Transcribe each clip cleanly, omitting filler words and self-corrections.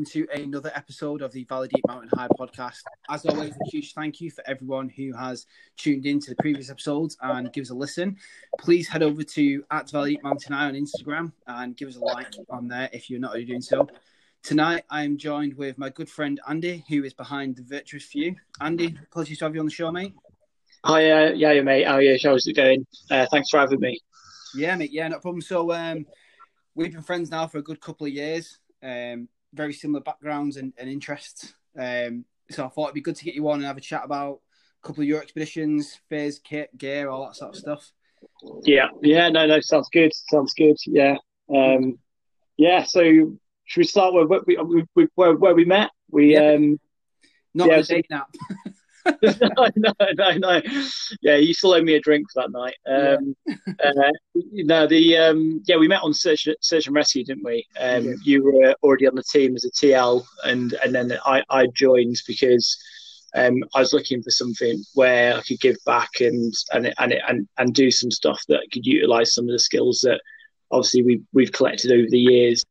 welcome to another episode of the Valley Deep Mountain High podcast. As always, a huge thank you for everyone who has tuned in to the previous episodes and gives a listen. Please head over to @ValleyDeepMountainHigh on Instagram and give us a like on there if you're not already doing so. Tonight, I am joined with my good friend Andy, who is behind The Virtuous Few. Andy, pleasure to have you on the show, mate. Hi, mate. How are you? How's it going? Thanks for having me. Yeah, mate. Yeah, no problem. So, we've been friends now for a good couple of years. Very similar backgrounds and interests. So I thought it'd be good to get you on and have a chat about a couple of your expeditions, phase, kit, gear, all that sort of stuff. Yeah, sounds good. So should we start with where we met? Not a date nap. No. Yeah, you still owe me a drink for that night. We met on search and rescue, didn't we? You were already on the team as a TL, and then I joined because I was looking for something where I could give back and do some stuff that could utilise some of the skills that obviously we've collected over the years.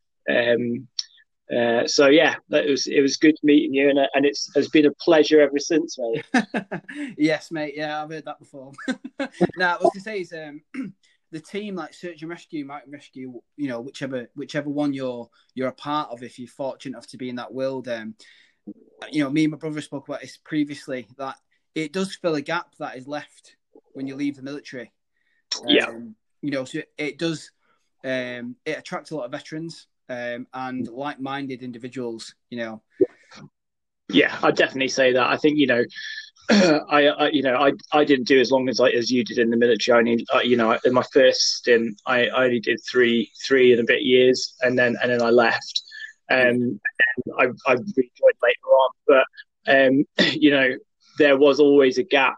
It was good meeting you, and it has been a pleasure ever since, mate. Yes, mate. Yeah, I've heard that before. Now, what I was to say is the team, like Search and Rescue, might rescue, you know, whichever one you're a part of, if you're fortunate enough to be in that world. You know, me and my brother spoke about this previously, that it does fill a gap that is left when you leave the military. You know, so it does. It attracts a lot of veterans. And like-minded individuals, you know. Yeah, I'd definitely say that. I think, you know, I didn't do as long as you did in the military. I mean, in my first stint, I only did three and a bit years, and then I left. And I rejoined later on, but you know, there was always a gap.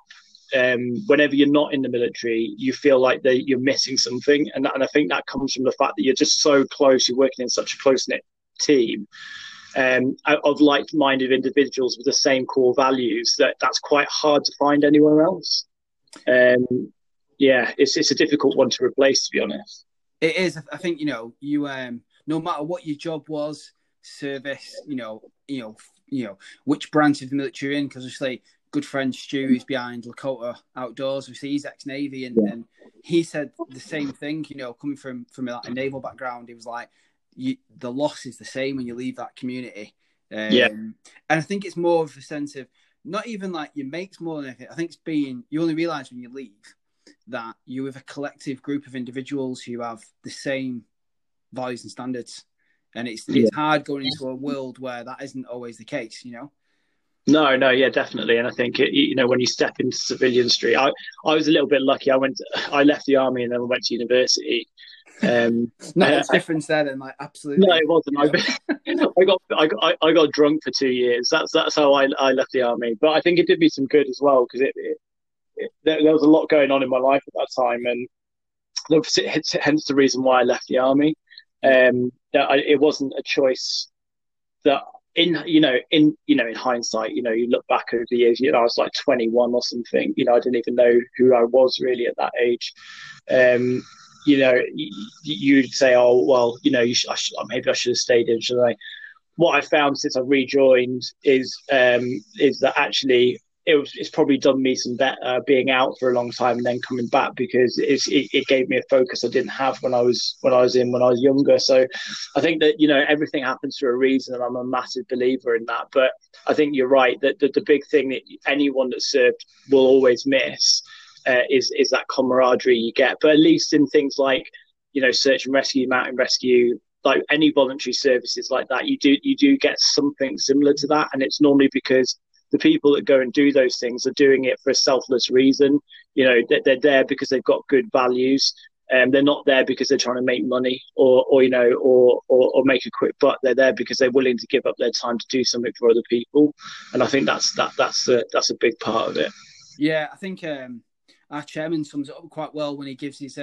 Whenever you're not in the military, you feel like you're missing something, and I think that comes from the fact that you're just so close. You're working in such a close-knit team of like-minded individuals with the same core values. That's quite hard to find anywhere else. It's a difficult one to replace, to be honest. It is. I think, you know, you no matter what your job was, service, you know which branch of the military you're in, because obviously. Good friend Stu, who's behind Lakota Outdoors, obviously he's ex-Navy, and he said the same thing, you know, coming from like a naval background. He was like, the loss is the same when you leave that community. And I think it's more of a sense of not even like your mates more than anything. I think it's being, you only realise when you leave that you have a collective group of individuals who have the same values and standards. And it's hard going into a world where that isn't always the case, you know? No, yeah, definitely, and I think when you step into civilian street, I was a little bit lucky. I left the army and then I went to university. Difference there, then, like absolutely. No, it wasn't. I got drunk for 2 years. That's how I left the army. But I think it did me some good as well, because there was a lot going on in my life at that time, and hence the reason why I left the army. It wasn't a choice that. In hindsight, you know, you look back over the years, you know, I was like 21 or something, you know, I didn't even know who I was really at that age. You know, you'd say, oh, well, you know, maybe I should have stayed in, should I? What I found since I rejoined is that actually it's probably done me some better being out for a long time and then coming back, because it gave me a focus I didn't have when I was younger. So I think that, you know, everything happens for a reason, and I'm a massive believer in that. But I think you're right that the big thing that anyone that served will always miss is that camaraderie you get. But at least in things like, you know, search and rescue, mountain rescue, like any voluntary services like that, you do get something similar to that, and it's normally because the people that go and do those things are doing it for a selfless reason. You know, they're there because they've got good values, and they're not there because they're trying to make money or make a quick buck. They're there because they're willing to give up their time to do something for other people. And I think that's a big part of it. Yeah, I think our chairman sums it up quite well when he gives his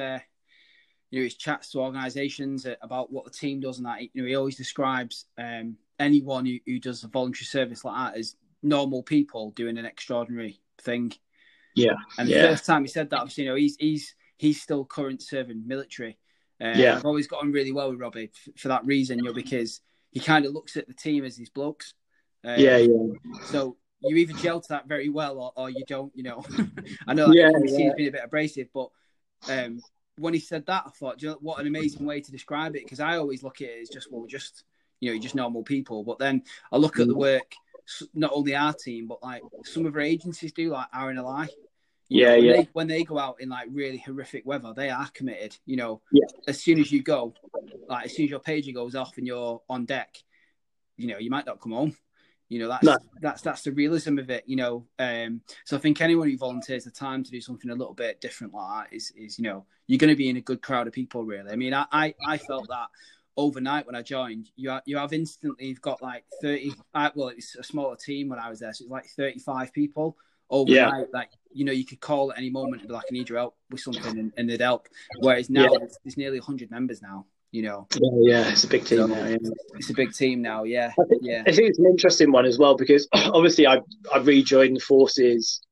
his chats to organisations about what the team does and that. You know, he always describes anyone who does a voluntary service like that as normal people doing an extraordinary thing. Yeah. And the first time he said that, obviously, you know, he's still current serving military. I've always gotten really well with Robbie for that reason, you know, because he kind of looks at the team as his blokes. So you either gel to that very well or you don't, you know. I know he's been a bit abrasive, but when he said that, I thought, what an amazing way to describe it, because I always look at it as just, well, we're just, you know, you're just normal people. But then I look at the work, not only our team, but like some other agencies do, like RNLI. When they go out in like really horrific weather, they are committed, you know. Yeah. As soon as you go, like as soon as your pager goes off and you're on deck, you know, you might not come home. You know, that's the realism of it, you know. So I think anyone who volunteers the time to do something a little bit different like that is, you know, you're going to be in a good crowd of people, really. I mean, I felt that overnight when I joined. You have instantly, you've got like 30, well, it's a smaller team when I was there, so it's like 35 people overnight. Yeah. Like, you know, you could call at any moment and be like, I need your help with something, and they'd help. Whereas now it's nearly 100 members now. You know, it's a big team now. It's a big team now. I think it's an interesting one as well, because obviously I rejoined the forces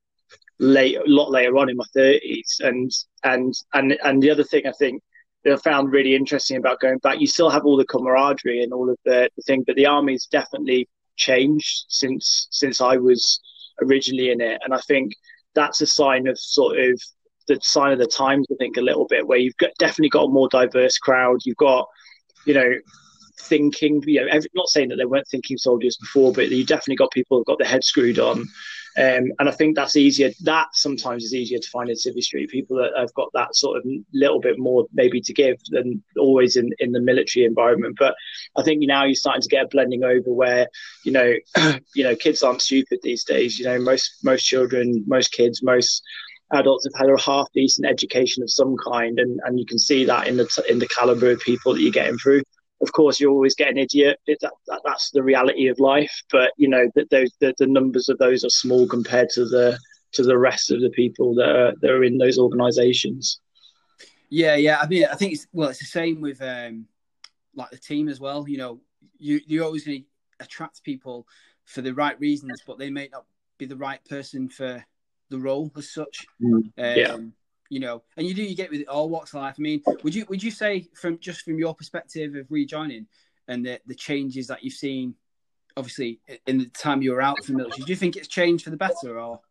a lot later on in my 30s, and the other thing I think that I found really interesting about going back, you still have all the camaraderie and all of the thing, but the army's definitely changed since I was originally in it, and I think that's a sign of sort of the sign of the times, I think, a little bit, where you've definitely got a more diverse crowd. You've got, you know, thinking, you know, not saying that they weren't thinking soldiers before, but you definitely got people who've got their head screwed on. And I think that's easier. That sometimes is easier to find in Civvy Street, people that have got that sort of little bit more maybe to give than always in the military environment. But I think now you're starting to get a blending over where, you know, you know, kids aren't stupid these days. You know, most children, most kids, most adults have had a half decent education of some kind, and you can see that in the caliber of people that you're getting through. Of course, you always get an idiot. That's the reality of life. But you know that the numbers of those are small compared to the rest of the people that are in those organisations. Yeah. I mean, I think it's the same with like the team as well. You know, you're always going to attract people for the right reasons, but they may not be the right person for the role as such. You know, and you get with all walks of life. I mean, would you say from your perspective of rejoining and the changes that you've seen, obviously in the time you were out from the military, do you think it's changed for the better? Or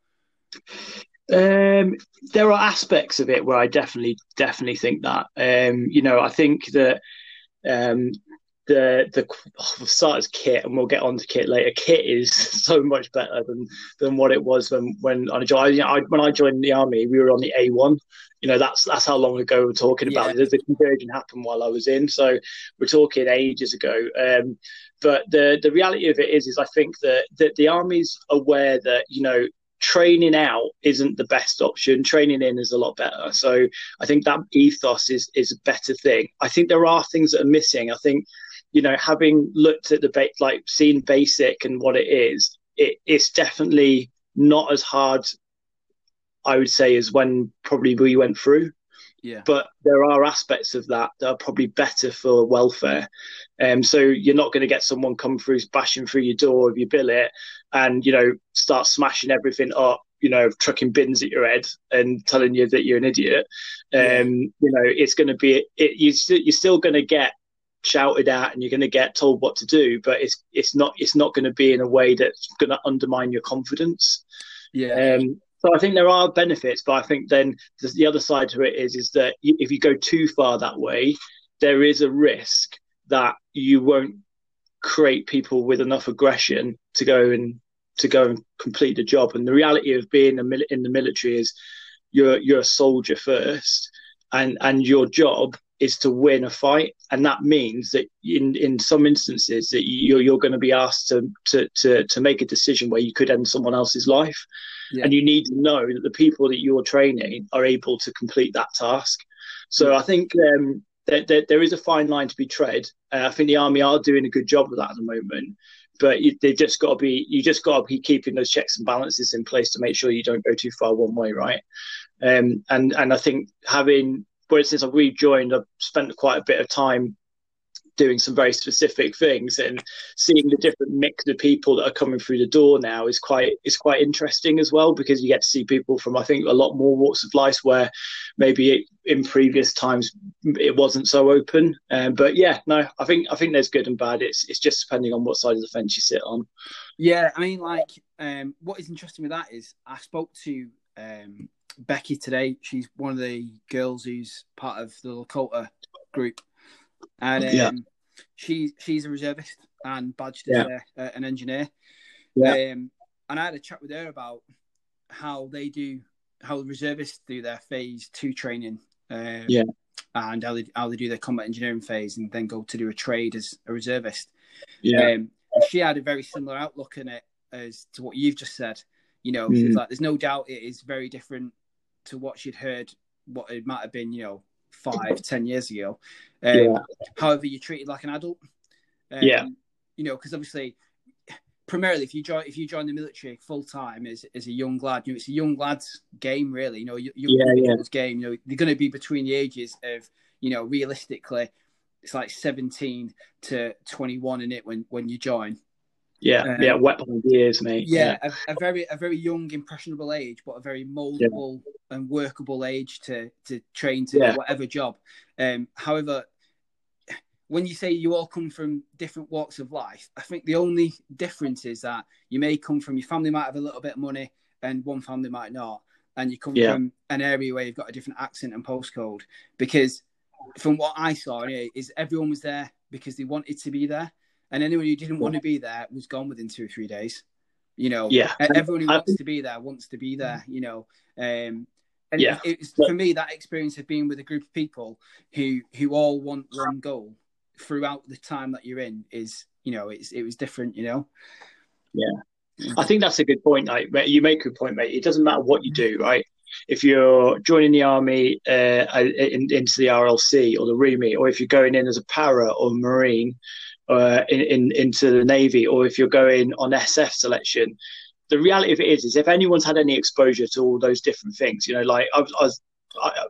there are aspects of it where I definitely think that. You know, I think that we'll start as kit, and we'll get on to kit later. Kit is so much better than what it was when I joined. You know, when I joined the army, we were on the A1. You know, that's how long ago we're talking about. Yeah. The conversion happened while I was in, so we're talking ages ago. But the reality of it is I think that the army's aware that, you know, training out isn't the best option. Training in is a lot better. So I think that ethos is a better thing. I think there are things that are missing. I think, you know, having looked at seen basic and what it is, it's definitely not as hard, I would say, as when probably we went through. Yeah. But there are aspects of that that are probably better for welfare. So you're not going to get someone come through, bashing through your door of your billet and, you know, start smashing everything up, you know, trucking bins at your head and telling you that you're an idiot. You know, it's going to be you're still going to get shouted at and you're going to get told what to do, but it's not going to be in a way that's going to undermine your confidence. So I think there are benefits, but I think then the other side to it is that if you go too far that way, there is a risk that you won't create people with enough aggression to go and complete the job. And the reality of being in the military is you're a soldier first, and your job is to win a fight, and that means that in some instances that you're going to be asked to make a decision where you could end someone else's life. Yeah. And you need to know that the people that you're training are able to complete that task. So I think there is a fine line to be tread. I think the army are doing a good job of that at the moment, but you just got to be keeping those checks and balances in place to make sure you don't go too far one way, right? And I think having, for instance, I've rejoined. I've spent quite a bit of time doing some very specific things, and seeing the different mix of people that are coming through the door now is quite interesting as well, because you get to see people from, I think, a lot more walks of life where maybe in previous times it wasn't so open. But yeah, no, I think there's good and bad. It's just depending on what side of the fence you sit on. Yeah, I mean, like, what is interesting with that is I spoke to Becky today. She's one of the girls who's part of the Lakota group, and she's a reservist and badged as an engineer. Yeah. And I had a chat with her about how the reservists do their phase 2 training, and how they do their combat engineering phase, and then go to do a trade as a reservist. Yeah. She had a very similar outlook in it as to what you've just said. You know, it's like, there's no doubt it is very different to what she'd heard, what it might have been, you know, 5-10 years ago. However, you're treated like an adult. You know, because obviously, primarily, if you join the military full time as a young lad, you know, it's a young lad's game, really. You know, young lad's game. You know, they're going to be between the ages of, you know, realistically, it's like 17 to 21 in it when you join. Weapon years, mate. A very young, impressionable age, but a very moldable and workable age to train to whatever job. However, when you say you all come from different walks of life, I think the only difference is that you may come from, your family might have a little bit of money and one family might not, and you come from an area where you've got a different accent and postcode. Because from what I saw, is everyone was there because they wanted to be there. And anyone who didn't want to be there was gone within 2 or 3 days. You know, everyone who wants to be there wants to be there, you know. For me, that experience of being with a group of people who all want one goal throughout the time that you're in is, you know, it was different, you know. Yeah. I think that's a good point. Like, you make a good point, mate. It doesn't matter what you do, right? If you're joining the army into the RLC or the REMI, or if you're going in as a para or marine, into the Navy, or if you're going on SF selection, the reality of it is if anyone's had any exposure to all those different things, you know, like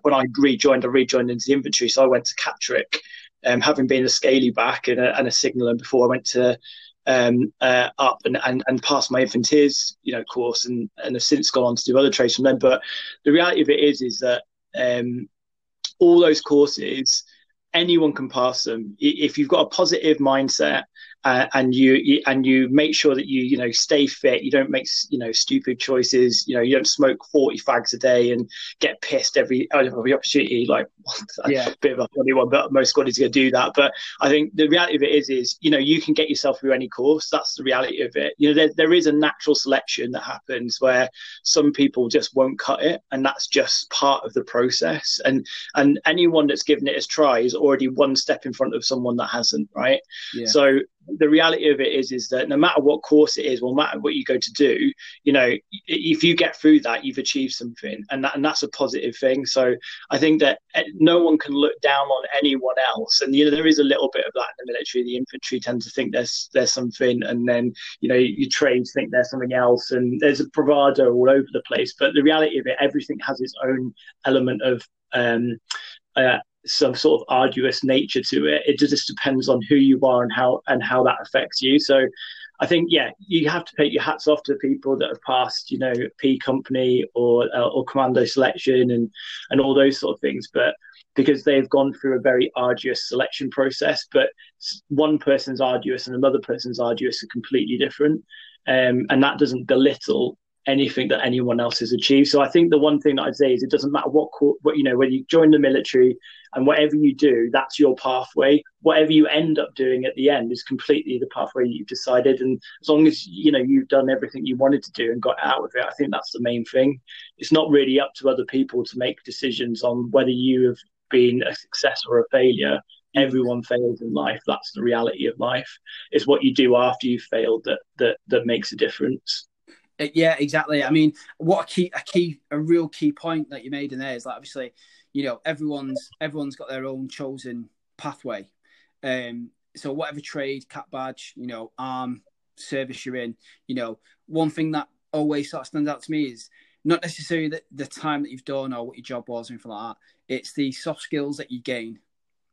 when I rejoined into the infantry, so I went to Catterick, having been a scaly back and a signaller before I went to up and passed my infantry's, you know, course, and have since gone on to do other trades from then. But the reality of it is that all those courses, anyone can pass them if you've got a positive mindset and you make sure that you stay fit. You don't make stupid choices. You know, you don't smoke 40 fags a day and get pissed every opportunity. Like, a bit of a funny one, but most squaddies are going to do that. But I think the reality of it is you can get yourself through any course. That's the reality of it. You know, there is a natural selection that happens where some people just won't cut it, and that's just part of the process. And anyone that's given it a try is already one step in front of someone that hasn't, right? Yeah. So the reality of it is that no matter what course it is, no matter what you go to do, you know, if you get through that, you've achieved something, and that's a positive thing. So I think that no one can look down on anyone else, and there is a little bit of that in the military. The infantry tend to think there's something, and then your trades think there's something else, and there's a bravado all over the place. But the reality of it, everything has its own element of some sort of arduous nature to it. It just depends on who you are and how that affects you. So I think, you have to take your hats off to the people that have passed, P Company or Commando Selection and all those sort of things, but because they've gone through a very arduous selection process. But one person's arduous and another person's arduous are completely different. And that doesn't belittle anything that anyone else has achieved. So I think the one thing that I'd say is it doesn't matter what when you join the military and whatever you do, that's your pathway. Whatever you end up doing at the end is completely the pathway you've decided. And as long as, you've done everything you wanted to do and got out of it, I think that's the main thing. It's not really up to other people to make decisions on whether you have been a success or a failure. Everyone fails in life. That's the reality of life. It's what you do after you've failed that makes a difference. Yeah, exactly. I mean, what a real key point that you made in there is, like, obviously, everyone's got their own chosen pathway. So whatever trade, cat badge, arm, service you're in, one thing that always sort of stands out to me is not necessarily the time that you've done or what your job was or anything like that. It's the soft skills that you gain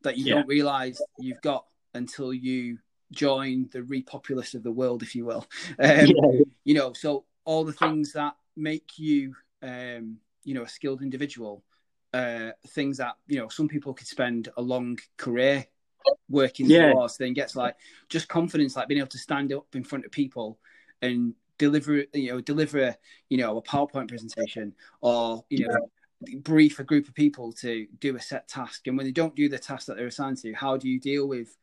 that you don't realize you've got until you join the repopulace of the world, if you will. You know, so all the things that make you, you know, a skilled individual, things that, you know, some people could spend a long career working towards, then gets like just confidence, like being able to stand up in front of people and deliver a PowerPoint presentation, or, you know, brief a group of people to do a set task. And when they don't do the task that they're assigned to, how do you deal with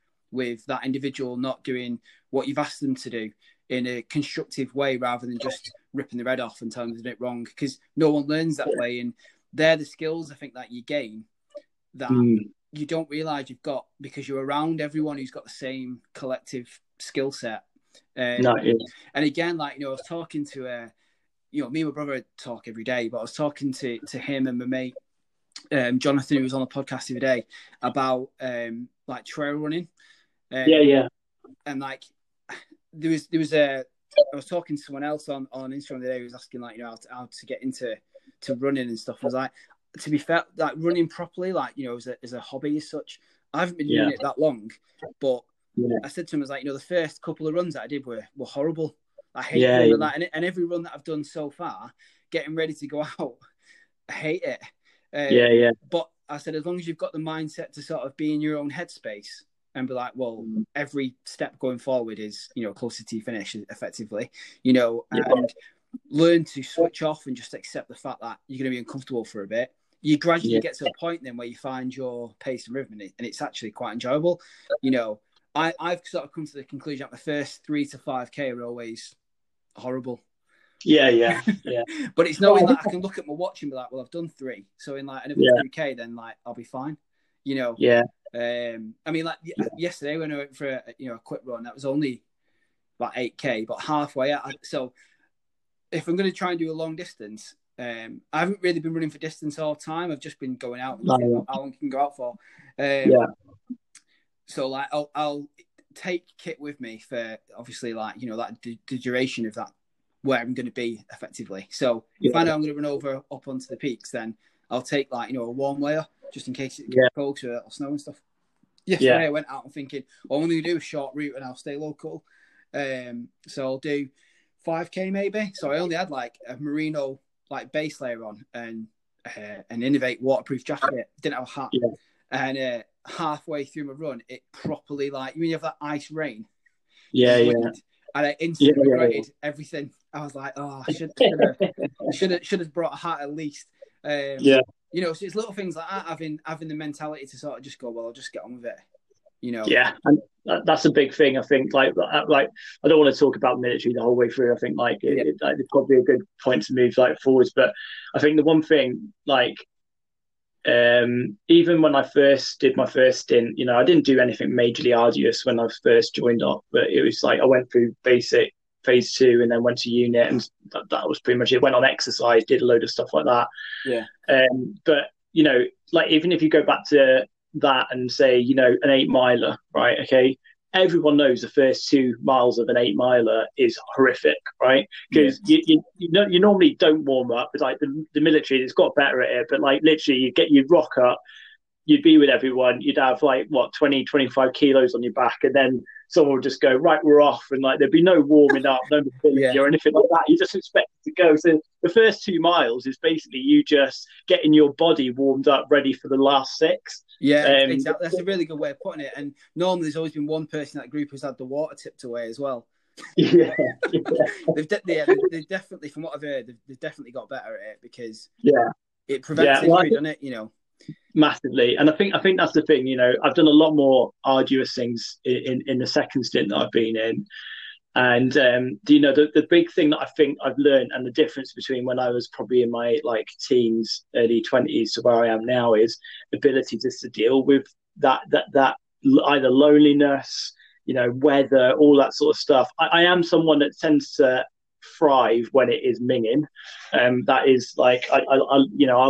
that individual not doing what you've asked them to do in a constructive way, rather than just ripping the head off and telling them they did it wrong? Because no one learns that way. And they're the skills, I think, that you gain that you don't realize you've got, because you're around everyone who's got the same collective skill set. And again, like, you know, I was talking to you know, me and my brother talk every day, but I was talking to him and my mate, Jonathan, who was on the podcast the other day, about like trail running. And like, I was talking to someone else on Instagram today who was asking, like, you know, how to get into running and stuff. I was like, to be fair, like running properly, like, you know, as a hobby as such, I haven't been doing it that long, but I said to him, I was like, you know, the first couple of runs that I did were horrible. I hate running that. And every run that I've done so far, getting ready to go out, I hate it. But I said, as long as you've got the mindset to sort of be in your own headspace and be like, well, every step going forward is, you know, closer to your finish, effectively, you know, and learn to switch off and just accept the fact that you're going to be uncomfortable for a bit. You gradually get to a point then where you find your pace and rhythm, and it's actually quite enjoyable. You know, I've sort of come to the conclusion that the first 3 to 5K are always horrible. But it's knowing that I can look at my watch and be like, well, I've done 3, so in like another 3K, then like I'll be fine. You know. I mean, like yesterday when I went for a quick run, that was only like 8K, but halfway out. So if I'm going to try and do a long distance, I haven't really been running for distance all the time. I've just been going out and looking how long I can go out for. So like I'll take kit with me for, obviously, like, you know, like the duration of that, where I'm going to be effectively. So if I know I'm going to run over up onto the peaks, then I'll take, like, you know, a warm layer just in case it gets cold or snow and stuff. Yesterday I went out and thinking, well, I'm going to do a short route and I'll stay local. So I'll do 5K maybe. So I only had like a merino like base layer on and an Inov-8 waterproof jacket. Didn't have a hat. And halfway through my run, it properly, like, you mean you have that ice rain? And I instantly regretted everything. I was like, oh, I should have brought a hat at least. You know, so it's little things like that, having the mentality to sort of just go, well, I'll just get on with it. You know. Yeah, and that's a big thing, I think. Like I don't want to talk about military the whole way through. I think it's probably a good point to move like forwards. But I think the one thing, like, even when I first did my first stint, you know, I didn't do anything majorly arduous when I first joined up, but it was like I went through basic phase 2 and then went to unit, and that was pretty much it. Went on exercise, did a load of stuff like that. But, you know, like, even if you go back to that and say, you know, an 8 miler, right? Okay. Everyone knows the first 2 miles of an 8 miler is horrific, right? Because you normally don't warm up. It's like the military has got better at it, but like literally you'd rock up, you'd be with everyone, you'd have like, what, 20, 25 kilos on your back, and then someone would just go, right, we're off, and like there'd be no warming up, no mobility or anything like that. You just expect to go. So the first 2 miles is basically you just getting your body warmed up, ready for the last 6. Exactly. That's a really good way of putting it. And normally there's always been one person in that group who's had the water tipped away as well. They've definitely, from what I've heard, they've definitely got better at it, because it prevents injury, doesn't it? You know, massively. And I think that's the thing. You know, I've done a lot more arduous things in the second stint that I've been in. And you know, the big thing that I think I've learned, and the difference between when I was probably in my like teens, early 20s to where I am now, is ability just to deal with that either loneliness, you know, weather, all that sort of stuff. I am someone that tends to thrive when it is minging. That is like, I you know,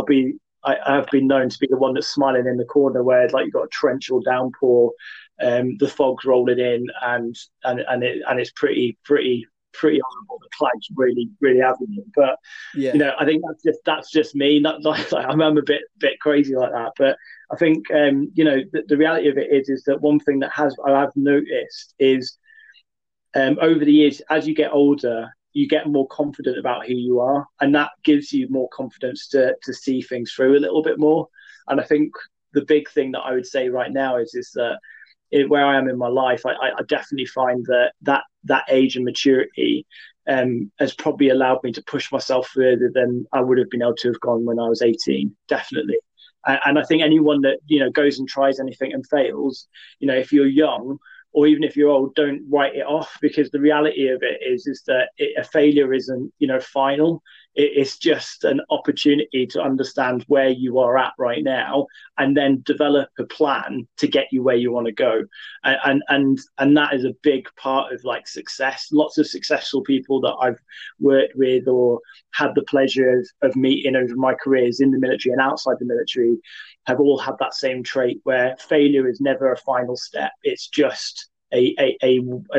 I have been known to be the one that's smiling in the corner where, like, you've got a torrential downpour, the fog's rolling in, and it's pretty horrible. The clouds really, really having it. But you know, I think that's just me. Not like I'm a bit crazy like that. But I think, you know, the reality of it is that one thing that I've noticed is over the years, as you get older, you get more confident about who you are, and that gives you more confidence to see things through a little bit more. And I think the big thing that I would say right now is that where I am in my life, I definitely find that age and maturity has probably allowed me to push myself further than I would have been able to have gone when I was 18, definitely. And I think anyone that, you know, goes and tries anything and fails, you know, if you're young or even if you're old, don't write it off, because the reality of it is that a failure isn't, you know, final. It's just an opportunity to understand where you are at right now and then develop a plan to get you where you want to go. And that is a big part of like success. Lots of successful people that I've worked with or had the pleasure of meeting over my careers in the military and outside the military have all had that same trait where failure is never a final step. It's just a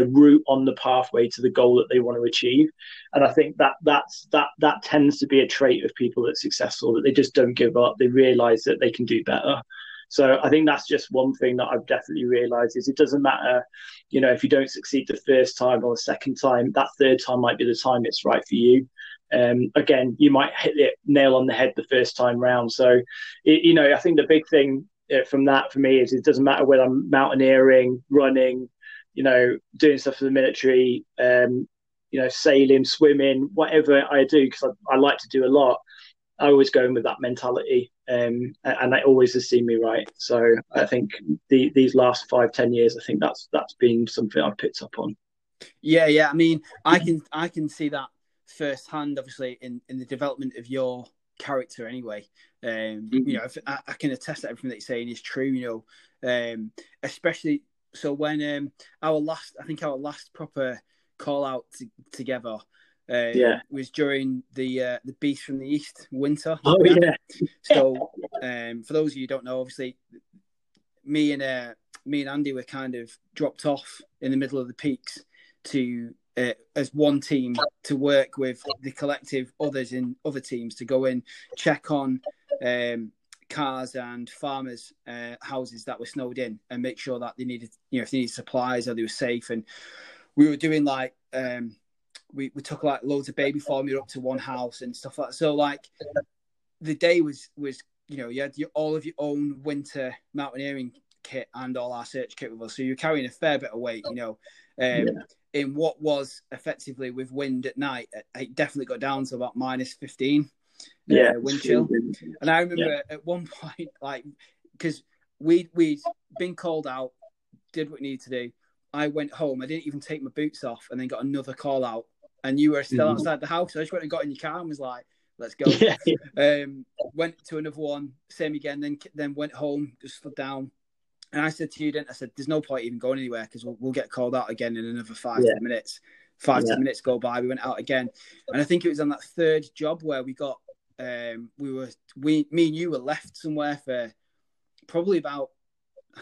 route on the pathway to the goal that they want to achieve. And I think that tends to be a trait of people that's successful, that they just don't give up. They realize that they can do better. So I think that's just one thing that I've definitely realized is it doesn't matter, you know, if you don't succeed the first time or the second time, that third time might be the time it's right for you. Again, you might hit it nail on the head the first time round. So, you know, I think the big thing from that for me is it doesn't matter whether I'm mountaineering, running, you know, doing stuff for the military, you know, sailing, swimming, whatever I do, because I like to do a lot. I always go in with that mentality, and they always have seen me right. So I think these last 5-10 years, I think that's been something I've picked up on. Yeah. I mean, I can see that firsthand, obviously, in the development of your character anyway. You know, I can attest that everything that you're saying is true, you know, especially... So when our last proper call out together was during the Beast from the East winter. Oh yeah. So for those of you who don't know, obviously me and Andy were kind of dropped off in the middle of the peaks to as one team to work with the collective others in other teams to go in check on cars and farmers' houses that were snowed in and make sure that they needed, you know, if they needed supplies or they were safe. And we were doing like, we took like loads of baby formula up to one house and stuff like that. So like the day was, you know, you had all of your own winter mountaineering kit and all our search kit with us. So you're carrying a fair bit of weight, you know, in what was effectively with wind at night. It definitely got down to about minus 15. Yeah, wind chill. And I remember at one point, like, because we'd been called out, did what we needed to do. I went home. I didn't even take my boots off, and then got another call out. And you were still outside the house. So I just went and got in your car and was like, "Let's go." Yeah. Went to another one, same again. Then went home, just slid down. And I said to you, I said, "There's no point even going anywhere because we'll get called out again in another 5-10 minutes." 5-10 minutes go by. We went out again, and I think it was on that third job where we got. Me and you were left somewhere for probably about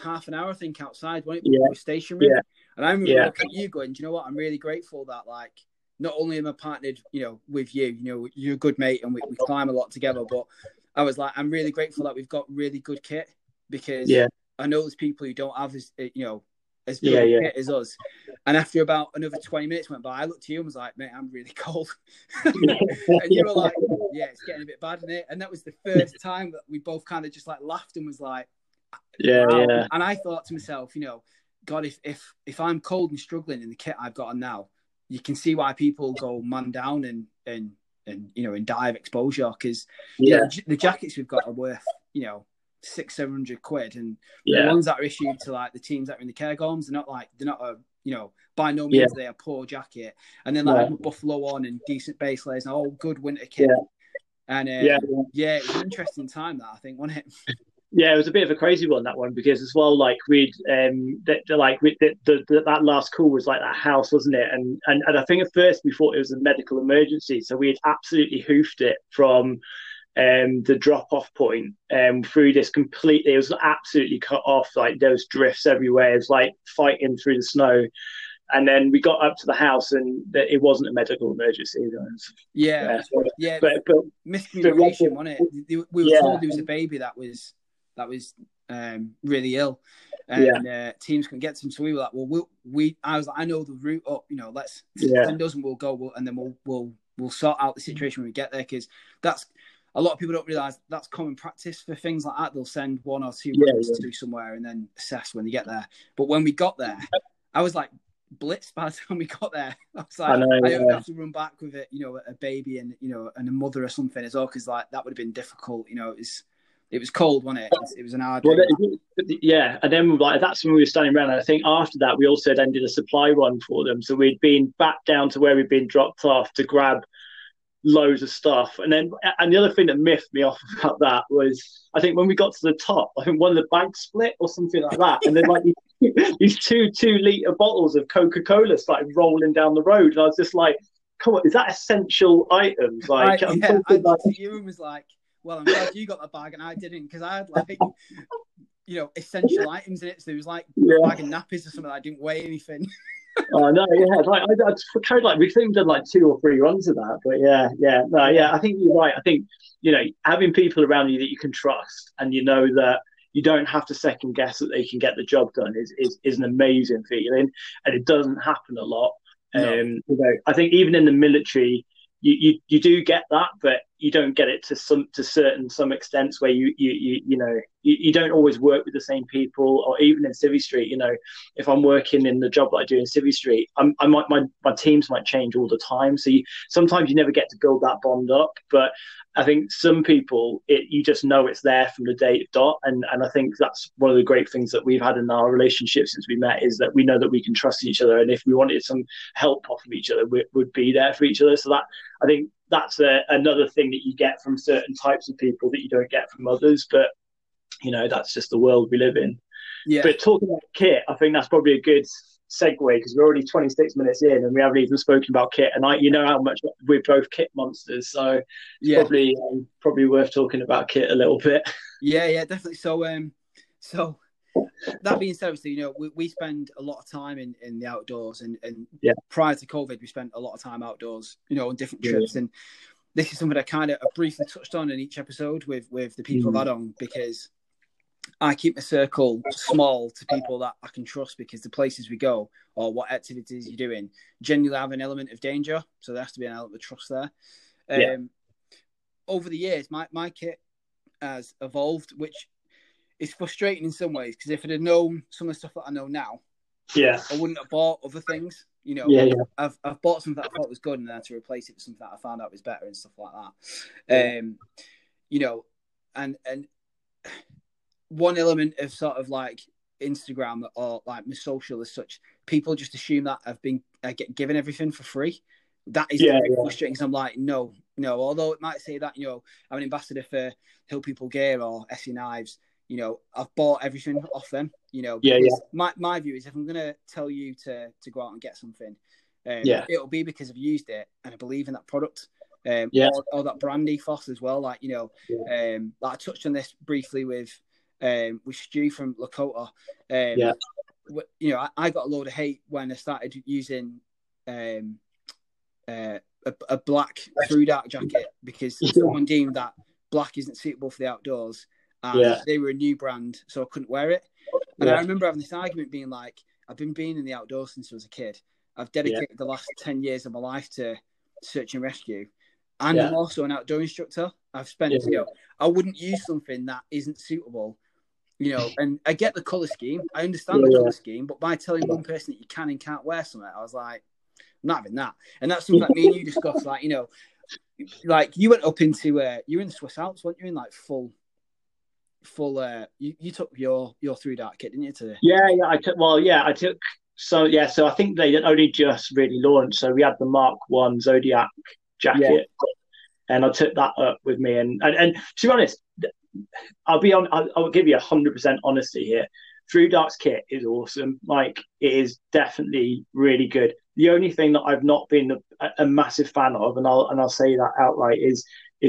half an hour, I think, outside, wasn't it? Yeah. We were stationary. Yeah. And I remember looking at you going, do you know what? I'm really grateful that, like, not only am I partnered, you know, with you, you know, you're a good mate and we climb a lot together, but I was like, I'm really grateful that we've got really good kit because I know there's people who don't have as, you know, as good kit as us. And after about another 20 minutes went by, I looked to you and was like, mate, I'm really cold. And you were like, yeah, it's getting a bit bad, isn't it? And that was the first time that we both kind of just like laughed and was like, wow. And I thought to myself, you know, God, if I'm cold and struggling in the kit I've got on now, you can see why people go man down and you know, and die of exposure because you know, the jackets we've got are worth, you know, 600-700 quid, and the ones that are issued to like the teams that are in the Cairngorms, they're not you know, by no means they are poor jacket. And then like Buffalo on and decent base layers and all good winter kit. And it was an interesting time that I think, wasn't it? Yeah, it was a bit of a crazy one, that one, because as well, like we'd that last call was like that house, wasn't it? And I think at first we thought it was a medical emergency, so we had absolutely hoofed it from. The drop-off point through this completely, it was absolutely cut off. Like there was drifts everywhere. It was like fighting through the snow. And then we got up to the house, and it wasn't a medical emergency. But miscommunication, wasn't it? We were told there was a baby that was really ill, and teams couldn't get to him. So we were like, well, I was like, I know the route up, you know, let's send us and we'll go, and then we'll sort out the situation when we get there, because that's a lot of people don't realize that's common practice for things like that. They'll send 1 or 2 to do somewhere and then assess when they get there. But when we got there, I was like blitzed by the time we got there. I was like, I have to run back with it, you know, a baby and, you know, and a mother or something as well, because like that would have been difficult, you know. It was cold, wasn't it? It was an hard day. Yeah, and then like that's when we were standing around. And I think after that, we also then did a supply run for them. So we'd been back down to where we'd been dropped off to grab loads of stuff. And the other thing that miffed me off about that was, I think when we got to the top, I think one of the bags split or something like that. And then like these two-litre bottles of Coca-Cola started rolling down the road. And I was just like, come on, is that essential items? Like, Ewan was like, well, I'm glad you got the bag and I didn't, because I had like, you know, essential items in it. So there was like a bag of nappies or something that didn't weigh anything. Oh no, yeah, like I tried, like we've done like 2 or 3 runs of that, but I think you're right. I think, you know, having people around you that you can trust and you know that you don't have to second guess that they can get the job done is an amazing feeling, and it doesn't happen a lot. No. You know, I think even in the military, you do get that, but you don't get it to certain extents where you don't always work with the same people, or even in Civvy Street, you know, if I'm working in the job that I do in Civvy Street, my teams might change all the time. So sometimes you never get to build that bond up, but I think some people, you just know it's there from the day dot. And I think that's one of the great things that we've had in our relationship since we met, is that we know that we can trust each other. And if we wanted some help off of each other, we would be there for each other. So that, I think that's another thing that you get from certain types of people that you don't get from others. But, you know, that's just the world we live in. Yeah. But talking about kit, I think that's probably a good segue, because we're already 26 minutes in and we haven't even spoken about kit. And you know how much we're both kit monsters, so it's probably worth talking about kit a little bit. Yeah, definitely. So that being said, obviously, you know, we spend a lot of time in the outdoors, and prior to COVID, we spent a lot of time outdoors, you know, on different trips. And this is something I kind of briefly touched on in each episode with the people I've had on, because I keep my circle small to people that I can trust, because the places we go or what activities you're doing generally have an element of danger. So there has to be an element of trust there. Over the years, my kit has evolved, which is frustrating in some ways, because if I'd have known some of the stuff that I know now, I wouldn't have bought other things. You know, I've bought something that I thought was good and then had to replace it with something that I found out was better and stuff like that. You know, and one element of sort of like Instagram or like my social as such, people just assume that I get given everything for free. That is very frustrating. So I'm like, no. Although it might say that, you know, I'm an ambassador for Hill People Gear or Esee Knives, you know, I've bought everything off them, you know. My view is, if I'm going to tell you to go out and get something, it'll be because I've used it and I believe in that product, or that brand ethos as well. Like, you know, like I touched on this briefly with Stu from Lakota. You know, I got a load of hate when I started using a black ThruDark jacket, because someone deemed that black isn't suitable for the outdoors. They were a new brand, so I couldn't wear it. And I remember having this argument, being like, I've been in the outdoors since I was a kid. I've dedicated the last 10 years of my life to search and rescue. And I'm also an outdoor instructor. I've spent, you know, I wouldn't use something that isn't suitable, you know. And I get the colour scheme. I understand the colour scheme. But by telling one person that you can and can't wear something, I was like, I'm not having that. And that's something that me and you discussed. Like, you know, like you went up into, you were in the Swiss Alps, weren't you, in like full you took your ThruDark kit, didn't you, today? I took, so I think they only just really launched, so we had the Mark 1 Zodiac jacket, and I took that up with me, and to be honest, I'll give you 100% honesty here, ThruDark's kit is awesome. Like, it is definitely really good. The only thing that I've not been a massive fan of, and I'll say that outright, is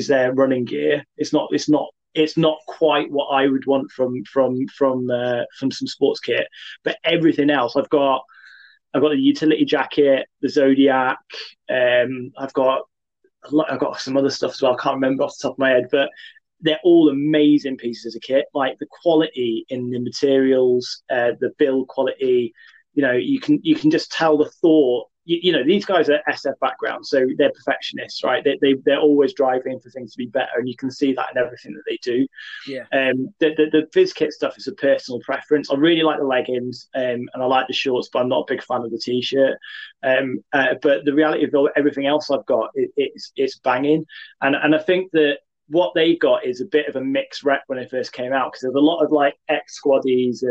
their running gear. It's not quite what I would want from some sports kit, but everything else, I've got the utility jacket, the Zodiac, I've got some other stuff as well. I can't remember off the top of my head, but they're all amazing pieces of kit. Like the quality in the materials, the build quality, you know, you can just tell the thought. You know, these guys are SF background, so they're perfectionists, right? They're always driving for things to be better, and you can see that in everything that they do. Yeah. The phys kit stuff is a personal preference. I really like the leggings, and I like the shorts, but I'm not a big fan of the t-shirt. But the reality of everything else I've got, it's banging, and I think that what they got is a bit of a mixed rep when it first came out, because there's a lot of like ex-squaddies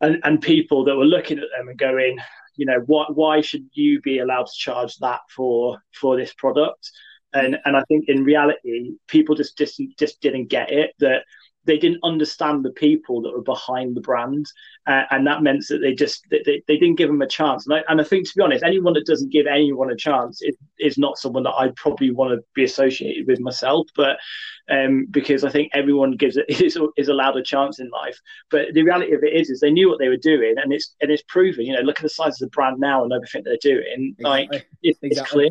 and people that were looking at them and going, you know, why should you be allowed to charge that for this product? And I think in reality, people just didn't get it, that they didn't understand the people that were behind the brand. And that meant that they didn't give them a chance. And I think, to be honest, anyone that doesn't give anyone a chance is not someone that I'd probably want to be associated with myself. But because I think everyone is allowed a chance in life. But the reality of it is they knew what they were doing, and it's proven. You know, look at the size of the brand now and everything they're doing. Exactly. Like it's clear.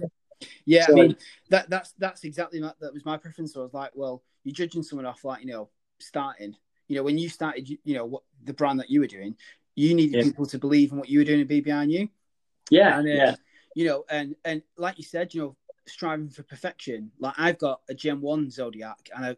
Yeah, so, I mean that's exactly that was my preference. So I was like, well, you're judging someone off, like, you know, starting, you know, when you started, you know, what the brand that you were doing, you needed people to believe in what you were doing and be behind you. Yeah. And, you know, and like you said, you know, striving for perfection. Like, I've got a Gen 1 Zodiac, and I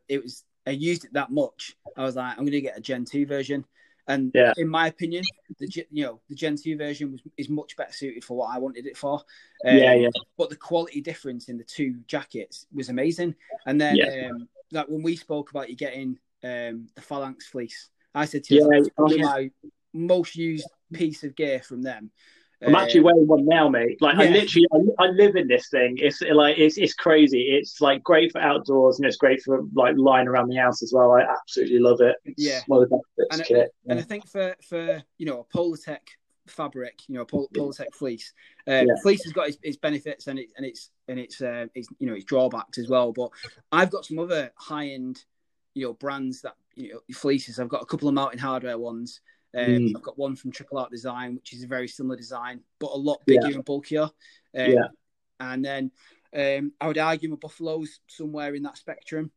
used it that much. I was like, I'm going to get a Gen 2 version. And in my opinion, the Gen 2 version is much better suited for what I wanted it for. But the quality difference in the two jackets was amazing. And then like when we spoke about you getting the Phalanx fleece, I said to you, it's probably my most used piece of gear from them. I'm actually wearing one now, mate. Like, I live in this thing. It's like it's crazy. It's like great for outdoors, and it's great for like lying around the house as well. I absolutely love it. It's one of the best bits of kit. And I think for you know, a Polartec fabric, you know, a Polartec fleece. Fleece has got its benefits and its you know, its drawbacks as well. But I've got some other high end, you know, brands that, you know, fleeces. I've got a couple of Mountain Hardware ones. I've got one from Triple Art Design, which is a very similar design, but a lot bigger and bulkier. And then I would argue my Buffalo's somewhere in that spectrum.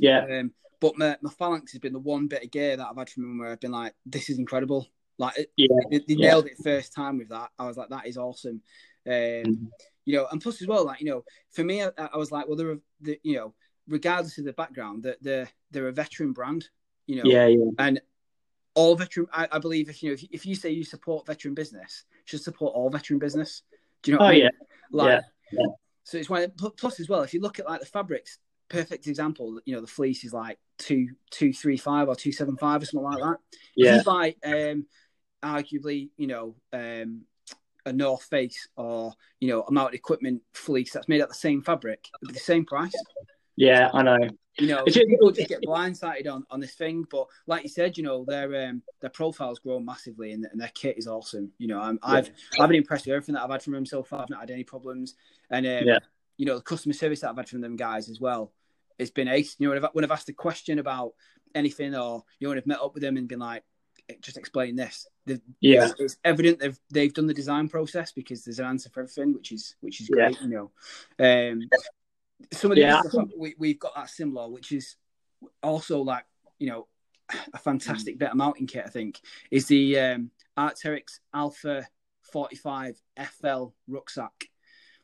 But my Phalanx has been the one bit of gear that I've had from them where I've been like, this is incredible. Like, they nailed it first time with that. I was like, that is awesome. You know, and plus as well, like, you know, for me, I was like, well, you know, regardless of the background, that they're a veteran brand, you know, and all veteran. I believe if you say you support veteran business, you should support all veteran business. Do you know what I mean? So it's one. Plus as well, if you look at like the fabrics, perfect example. You know, the fleece is like 2235 or 275 or something like that. Yeah. If you buy arguably, you know, a North Face or, you know, a Mount Equipment fleece that's made out of the same fabric, it'd be the same price. Yeah, I know. You know, people just get blindsided on this thing. But like you said, you know, their profile's grown massively, and their kit is awesome. You know, I've been impressed with everything that I've had from them so far. I've not had any problems. And, you know, the customer service that I've had from them guys as well, it's been ace. You know, when I've asked a question about anything, or, you know, when I've met up with them and been like, just explain this. It's evident they've done the design process, because there's an answer for everything, which is great, you know. Some of the stuff we've got that similar, which is also like, you know, a fantastic bit of mountain kit, I think, is the Arc'teryx Alpha 45 FL rucksack.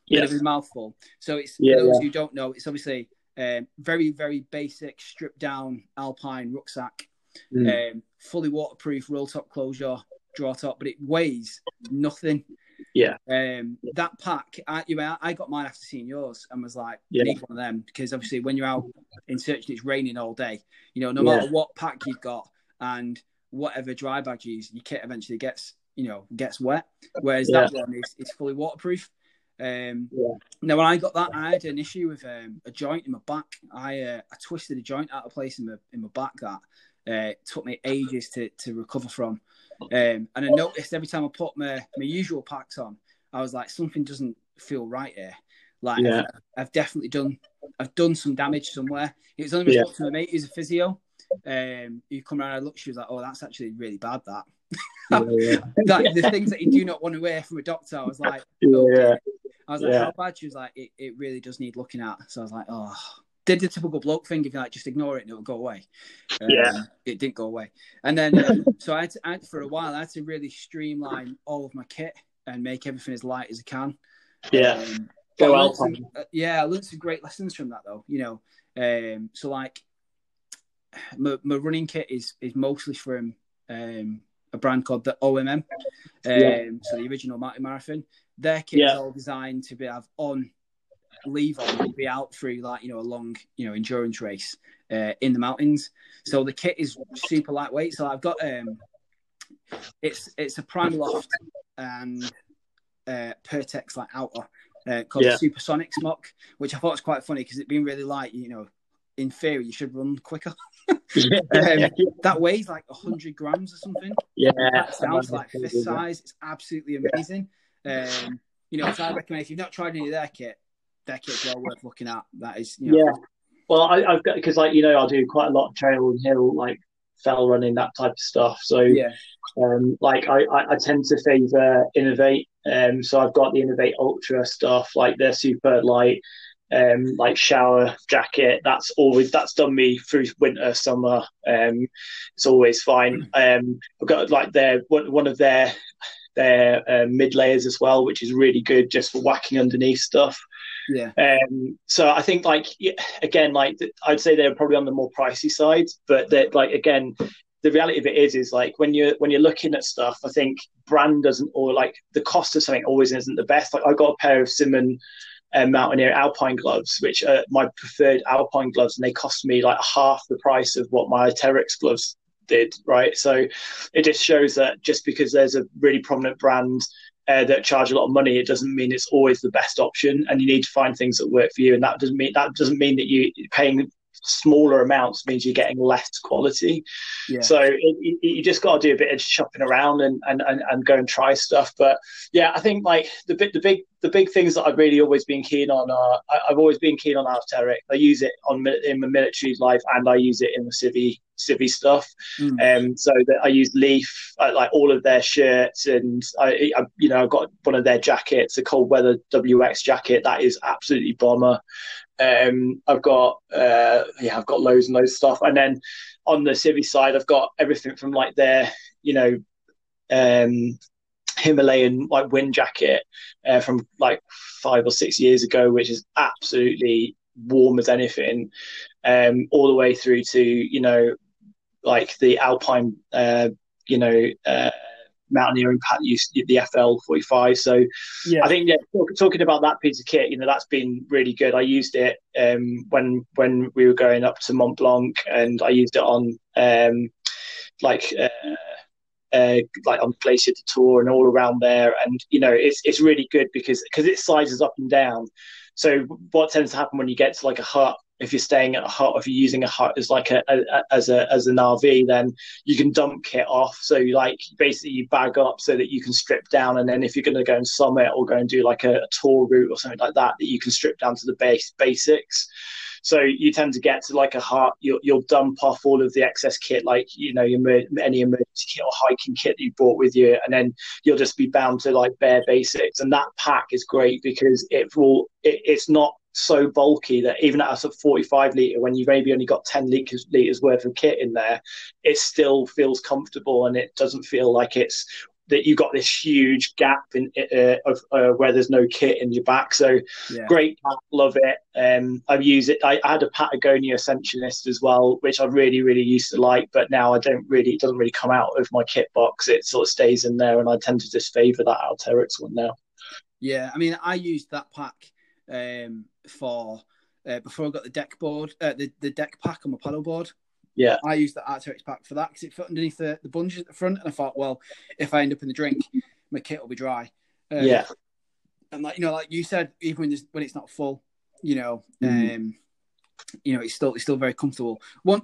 Yeah, it's a mouthful. So it's for those who don't know, it's obviously very, very basic, stripped down alpine rucksack, fully waterproof, roll top closure, draw top, but it weighs nothing. That pack, I got mine after seeing yours and was like, need one of them, because obviously when you're out in search and it's raining all day, you know, no matter what pack you've got and whatever dry bag you use, your kit eventually gets wet, whereas that one is fully waterproof. Now when I got that, I had an issue with a joint in my back. I twisted a joint out of place in my back that took me ages to recover from. And I noticed every time I put my usual packs on, I was like, something doesn't feel right here. Like, I've definitely done some damage somewhere. It was only responsible to my mate who's a physio, who come around and looked, she was like, oh, that's actually really bad, that. Like, the things that you do not want to hear from a doctor, I was like, okay. I was like, how bad? She was like, it really does need looking at. So I was like, oh, did the typical bloke thing, if you like, just ignore it and it'll go away. It didn't go away. And then, so I had, for a while, I had to really streamline all of my kit and make everything as light as I can. I learned some great lessons from that, though, you know. So, like, my running kit is mostly from a brand called the OMM, so the original mountain marathon. Their kit is all designed to have on, leave on, be out through, like, you know, a long, you know, endurance race in the mountains. So the kit is super lightweight. So I've got it's a Primaloft and Pertex, like, outer called Supersonic Smock, which I thought was quite funny because it being really light, you know, in theory you should run quicker. That weighs like 100 grams or something. Yeah, that sounds like fist size. It's absolutely amazing. You know, so I recommend if you've not tried any of their kit's well worth looking at. That is, you know. Yeah. Well, I've got, because, like, you know, I do quite a lot of trail and hill, like fell running, that type of stuff. So, I tend to favour Inov-8. So I've got the Inov-8 Ultra stuff, like they're super light. Like shower jacket, that's done me through winter, summer. It's always fine. I've got like one of their mid layers as well, which is really good just for whacking underneath stuff. Yeah. So I think, like, again, like I'd say they're probably on the more pricey side, but that, like, again, the reality of it is like when you're looking at stuff, I think brand doesn't, or like the cost of something always isn't the best. Like I got a pair of Simon Mountaineer Alpine gloves, which are my preferred Alpine gloves, and they cost me like half the price of what my Arc'teryx gloves did, right? So it just shows that just because there's a really prominent brand that charge a lot of money, it doesn't mean it's always the best option, and you need to find things that work for you, and that doesn't mean that you paying smaller amounts means you're getting less quality. So you just got to do a bit of shopping around and go and try stuff. But I think, like, the big things that I've really always been keen on are I've always been keen on Arc'teryx. I use it in my military life, and I use it in the civvy stuff. So that I use Leaf, like all of their shirts, and I you know, I've got one of their jackets, a cold weather WX jacket that is absolutely bomber. I've got loads and loads of stuff. And then on the civvy side, I've got everything from like their, you know, Himalayan like wind jacket from like 5 or 6 years ago, which is absolutely warm as anything, all the way through to, you know, like the Alpine, mountaineering pack, the FL45. So I think talking about that piece of kit, you know, that's been really good. I used it when we were going up to Mont Blanc, and I used it on like on Glacier de Tour and all around there. And, you know, it's really good because it sizes up and down. So what tends to happen when you get to like a hut, if you're staying at a hut, if you're using a hut as like an RV, then you can dump kit off. So you like basically you bag up so that you can strip down. And then if you're going to go and summit or go and do like a tour route or something like that, that you can strip down to the basics. So you tend to get to like a hut, you'll dump off all of the excess kit, like, you know, any emergency kit or hiking kit that you brought with you. And then you'll just be bound to like bare basics. And that pack is great because it's not so bulky that even at a 45 litre, when you maybe only got 10 litres worth of kit in there, it still feels comfortable, and it doesn't feel like it's that you've got this huge gap in where there's no kit in your back. So great pack, love it. I've used it. I had a Patagonia Ascensionist as well, which I really, really used to like, but now I don't really, it doesn't really come out of my kit box. It sort of stays in there, and I tend to just favour that Arc'teryx one now. Yeah, I mean, I used that pack for before I got the deck board, the deck pack on my paddle board. Yeah, I used the Arc'teryx pack for that because it fit underneath the bungees at the front, and I thought, well, if I end up in the drink, my kit will be dry. And like, you know, like you said, even when it's not full, you know, you know, it's still very comfortable. One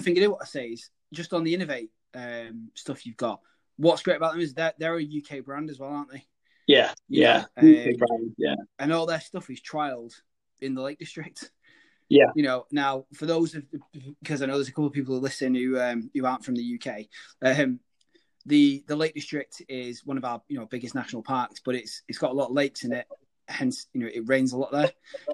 thing I do want to say is just on the Inov-8 stuff you've got. What's great about them is that they're a UK brand as well, aren't they? And all their stuff is trialled in the Lake District. Yeah, you know, now for those of, because I know there's a couple of people who listen who aren't from the UK. The Lake District is one of our, you know, biggest national parks, but it's got a lot of lakes in it. Hence, you know, it rains a lot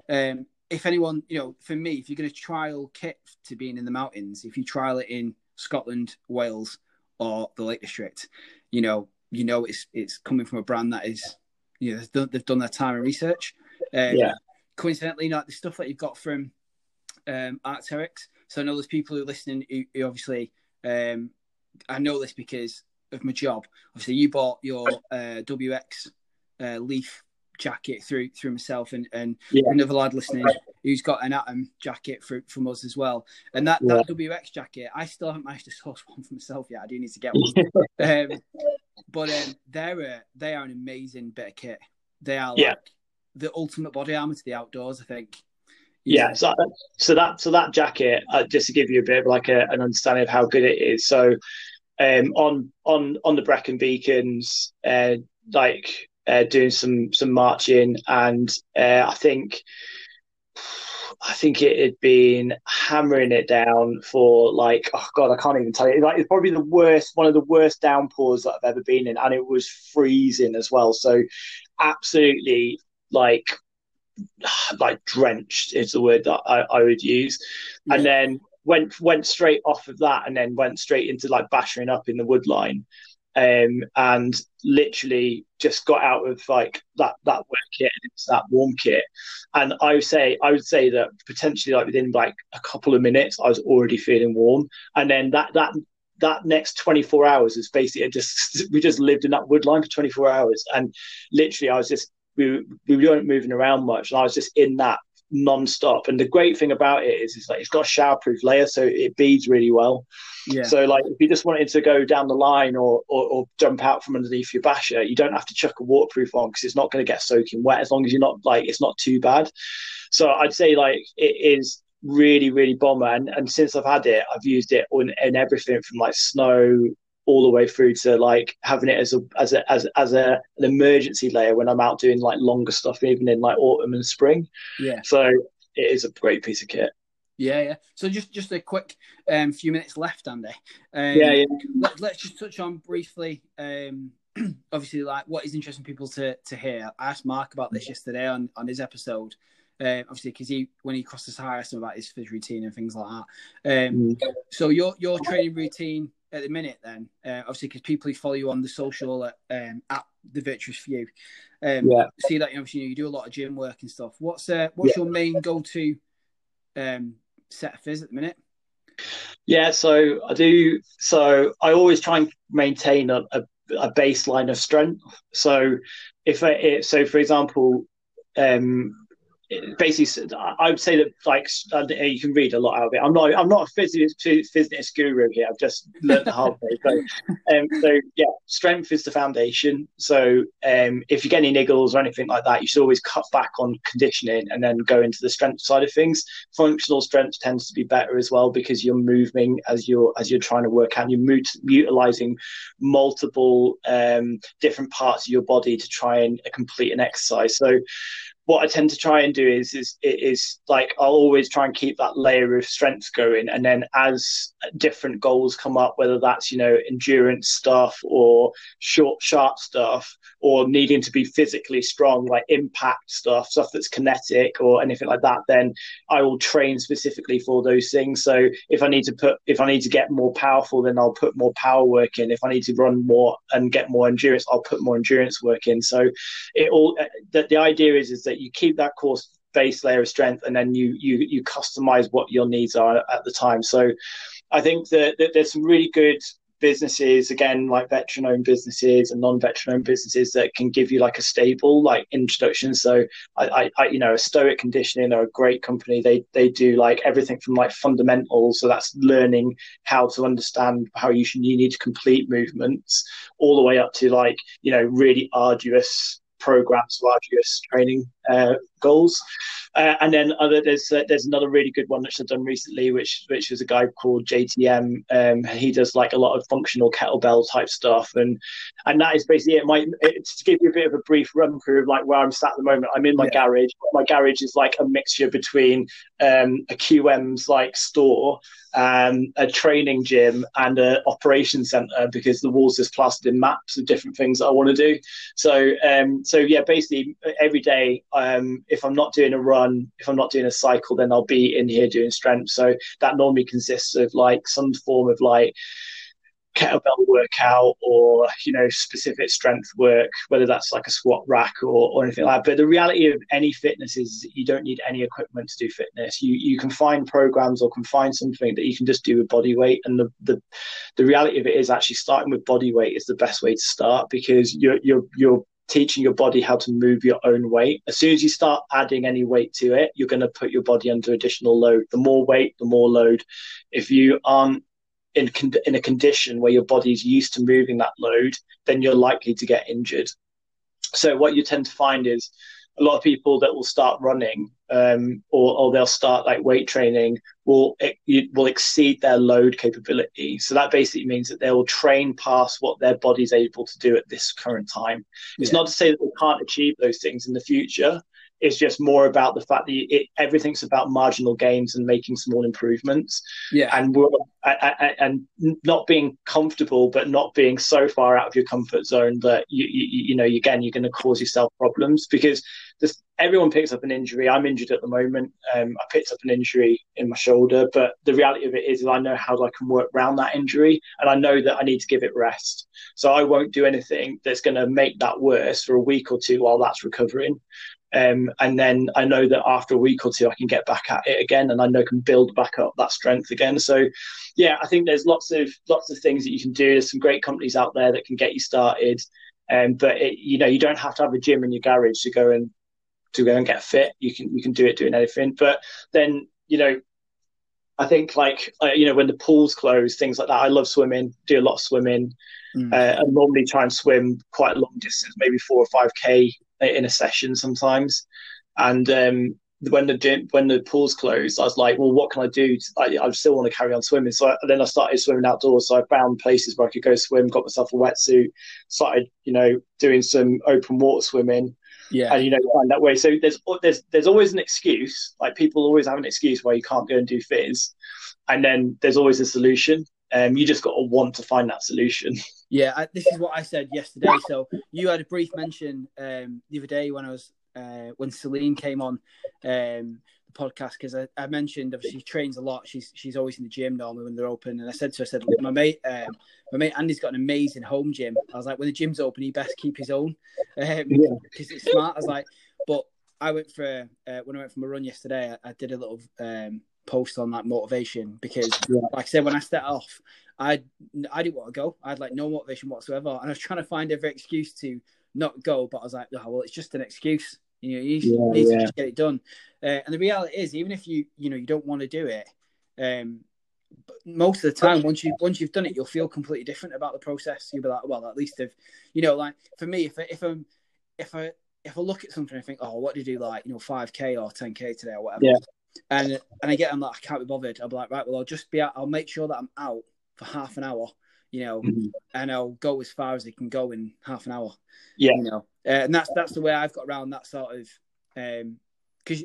there. if anyone, you know, for me, if you're going to trial kit to being in the mountains, if you trial it in Scotland, Wales, or the Lake District, you know, it's coming from a brand that is, you know, they've done their time and research. Yeah. Coincidentally, not the stuff that you've got from Arc'teryx. So I know there's people who are listening who obviously, I know this because of my job. Obviously, you bought your WX Leaf jacket through myself and yeah. another lad listening who's got an Atom jacket from us as well. And that WX jacket, I still haven't managed to source one for myself yet. I do need to get one. But they are an amazing bit of kit. They are like the ultimate body armor to the outdoors, I think. Yeah. So that jacket, just to give you a bit of like an understanding of how good it is. So on the Brecon Beacons, doing some marching, and I think it had been hammering it down for like, oh God, I can't even tell you. Like, it's probably one of the worst downpours that I've ever been in, and it was freezing as well. So absolutely like drenched is the word that I would use. And then went straight off of that, and then went straight into like bashing up in the wood line. And literally just got out of like that wet kit and into that warm kit, and I would say that potentially like within like a couple of minutes I was already feeling warm, and then that next 24 hours is basically we just lived in that wood line for 24 hours, and literally I was just we weren't moving around much, and I was just in that non-stop. And the great thing about it is like it's got a showerproof layer, so it beads really well. Yeah. So like if you just wanted to go down the line or jump out from underneath your basher, you don't have to chuck a waterproof on because it's not going to get soaking wet, as long as you're not like, it's not too bad. So I'd say like it is really, really bomber. And since I've had it, I've used it in everything from like snow all the way through to like having it as an emergency layer when I'm out doing like longer stuff, even in like autumn and spring. Yeah. So it is a great piece of kit. Yeah, yeah. So just a quick few minutes left, Andy. Yeah. Let's just touch on briefly, obviously, like what is interesting people to hear. I asked Mark about this yesterday on his episode, obviously, because when he crossed the Sahara, some about his fizz routine and things like that. So your training routine at the minute then, obviously, because people who follow you on the social at The Virtuous Few see that obviously you do a lot of gym work and stuff. What's your main go-to set of fizz at the minute? I always try and maintain a baseline of strength. So for example, basically I would say that like you can read a lot out of it. I'm not a fitness guru here. I've just learned the hard way. So strength is the foundation. So if you get any niggles or anything like that, you should always cut back on conditioning and then go into the strength side of things. Functional strength tends to be better as well because you're moving as you're trying to work out. You're utilizing multiple different parts of your body to try and complete an exercise. So what I tend to try and do is like I'll always try and keep that layer of strength going, and then as different goals come up, whether that's endurance stuff or short sharp stuff or needing to be physically strong, like impact stuff that's kinetic or anything like that, then I will train specifically for those things. So if I need to get more powerful, then I'll put more power work in. If I need to run more and get more endurance, I'll put more endurance work in. So it all the idea is that you keep that core base layer of strength, and then you customize what your needs are at the time. So I think that there's some really good businesses, again, like veteran-owned businesses and non-veteran-owned businesses that can give you like a stable like introduction. So I Stoic Conditioning are a great company. They do like everything from like fundamentals, so that's learning how to understand how you need to complete movements, all the way up to like really arduous programs, arduous training goals, and then there's another really good one which I've done recently, which is a guy called JTM. He does like a lot of functional kettlebell type stuff, and that is basically it. To give you a bit of a brief run through of like where I'm sat at the moment, I'm in my garage. My garage is like a mixture between a QM's like store, a training gym, and an operation centre, because the walls is plastered in maps of different things that I want to do. So basically every day If I'm not doing a run, if I'm not doing a cycle, then I'll be in here doing strength. So that normally consists of like some form of like kettlebell workout or, you know, specific strength work, whether that's like a squat rack or anything like that. But the reality of any fitness is you don't need any equipment to do fitness. You can find programs or can find something that you can just do with body weight. And the reality of it is actually starting with body weight is the best way to start, because you're teaching your body how to move your own weight. As soon as you start adding any weight to it, you're going to put your body under additional load. The more weight, the more load. If you aren't in a condition where your body's used to moving that load, then you're likely to get injured. So what you tend to find is a lot of people that will start running or they'll start like weight training will exceed their load capability. So that basically means that they will train past what their body's able to do at this current time. It's not to say that they can't achieve those things in the future. It's just more about the fact that everything's about marginal gains and making small improvements. Yeah. And not being comfortable, but not being so far out of your comfort zone that you're going to cause yourself problems, because everyone picks up an injury. I'm injured at the moment. I picked up an injury in my shoulder, but the reality of it is I know how I can work around that injury, and I know that I need to give it rest. So I won't do anything that's going to make that worse for a week or two while that's recovering. And then I know that after a week or two, I can get back at it again, and I know I can build back up that strength again. So, yeah, I think there's lots of things that you can do. There's some great companies out there that can get you started, but you don't have to have a gym in your garage to go and get fit. You can do it doing anything. But then I think when the pools close, things like that. I love swimming, do a lot of swimming. I normally try and swim quite a long distance, maybe 4 or 5K in a session sometimes. And when the pools closed, I was like, well, what can I do? I still want to carry on swimming. So then I started swimming outdoors. So I found places where I could go swim, got myself a wetsuit, started, doing some open water swimming. Yeah. And find that way. So there's always an excuse. Like, people always have an excuse why you can't go and do fitness. And then there's always a solution. You just got to want to find that solution. Yeah, this is what I said yesterday. So you had a brief mention the other day when Celine came on the podcast, because I mentioned, obviously, she trains a lot. She's always in the gym normally when they're open. And I said to her, look, my mate Andy's got an amazing home gym. I was like, when the gym's open, he best keep his own because it's smart. I was like, but I went for when I went for my run yesterday, I did a little post on that motivation, because like I said, when I set off, I didn't want to go. I had like no motivation whatsoever, and I was trying to find every excuse to not go, but I was like, oh, well, it's just an excuse. You need to just get it done. And the reality is, even if you don't want to do it, but most of the time, once you've done it, you'll feel completely different about the process. You'll be like, well, at least like for me, if I look at something and think, oh, what did you do, 5K or 10K today or whatever, and I get, I'm like, I can't be bothered. I'll be like, right, well, I'll just be out. I'll make sure that I'm out for half an hour, and I'll go as far as I can go in half an hour. Yeah. And that's the way I've got around that sort of, because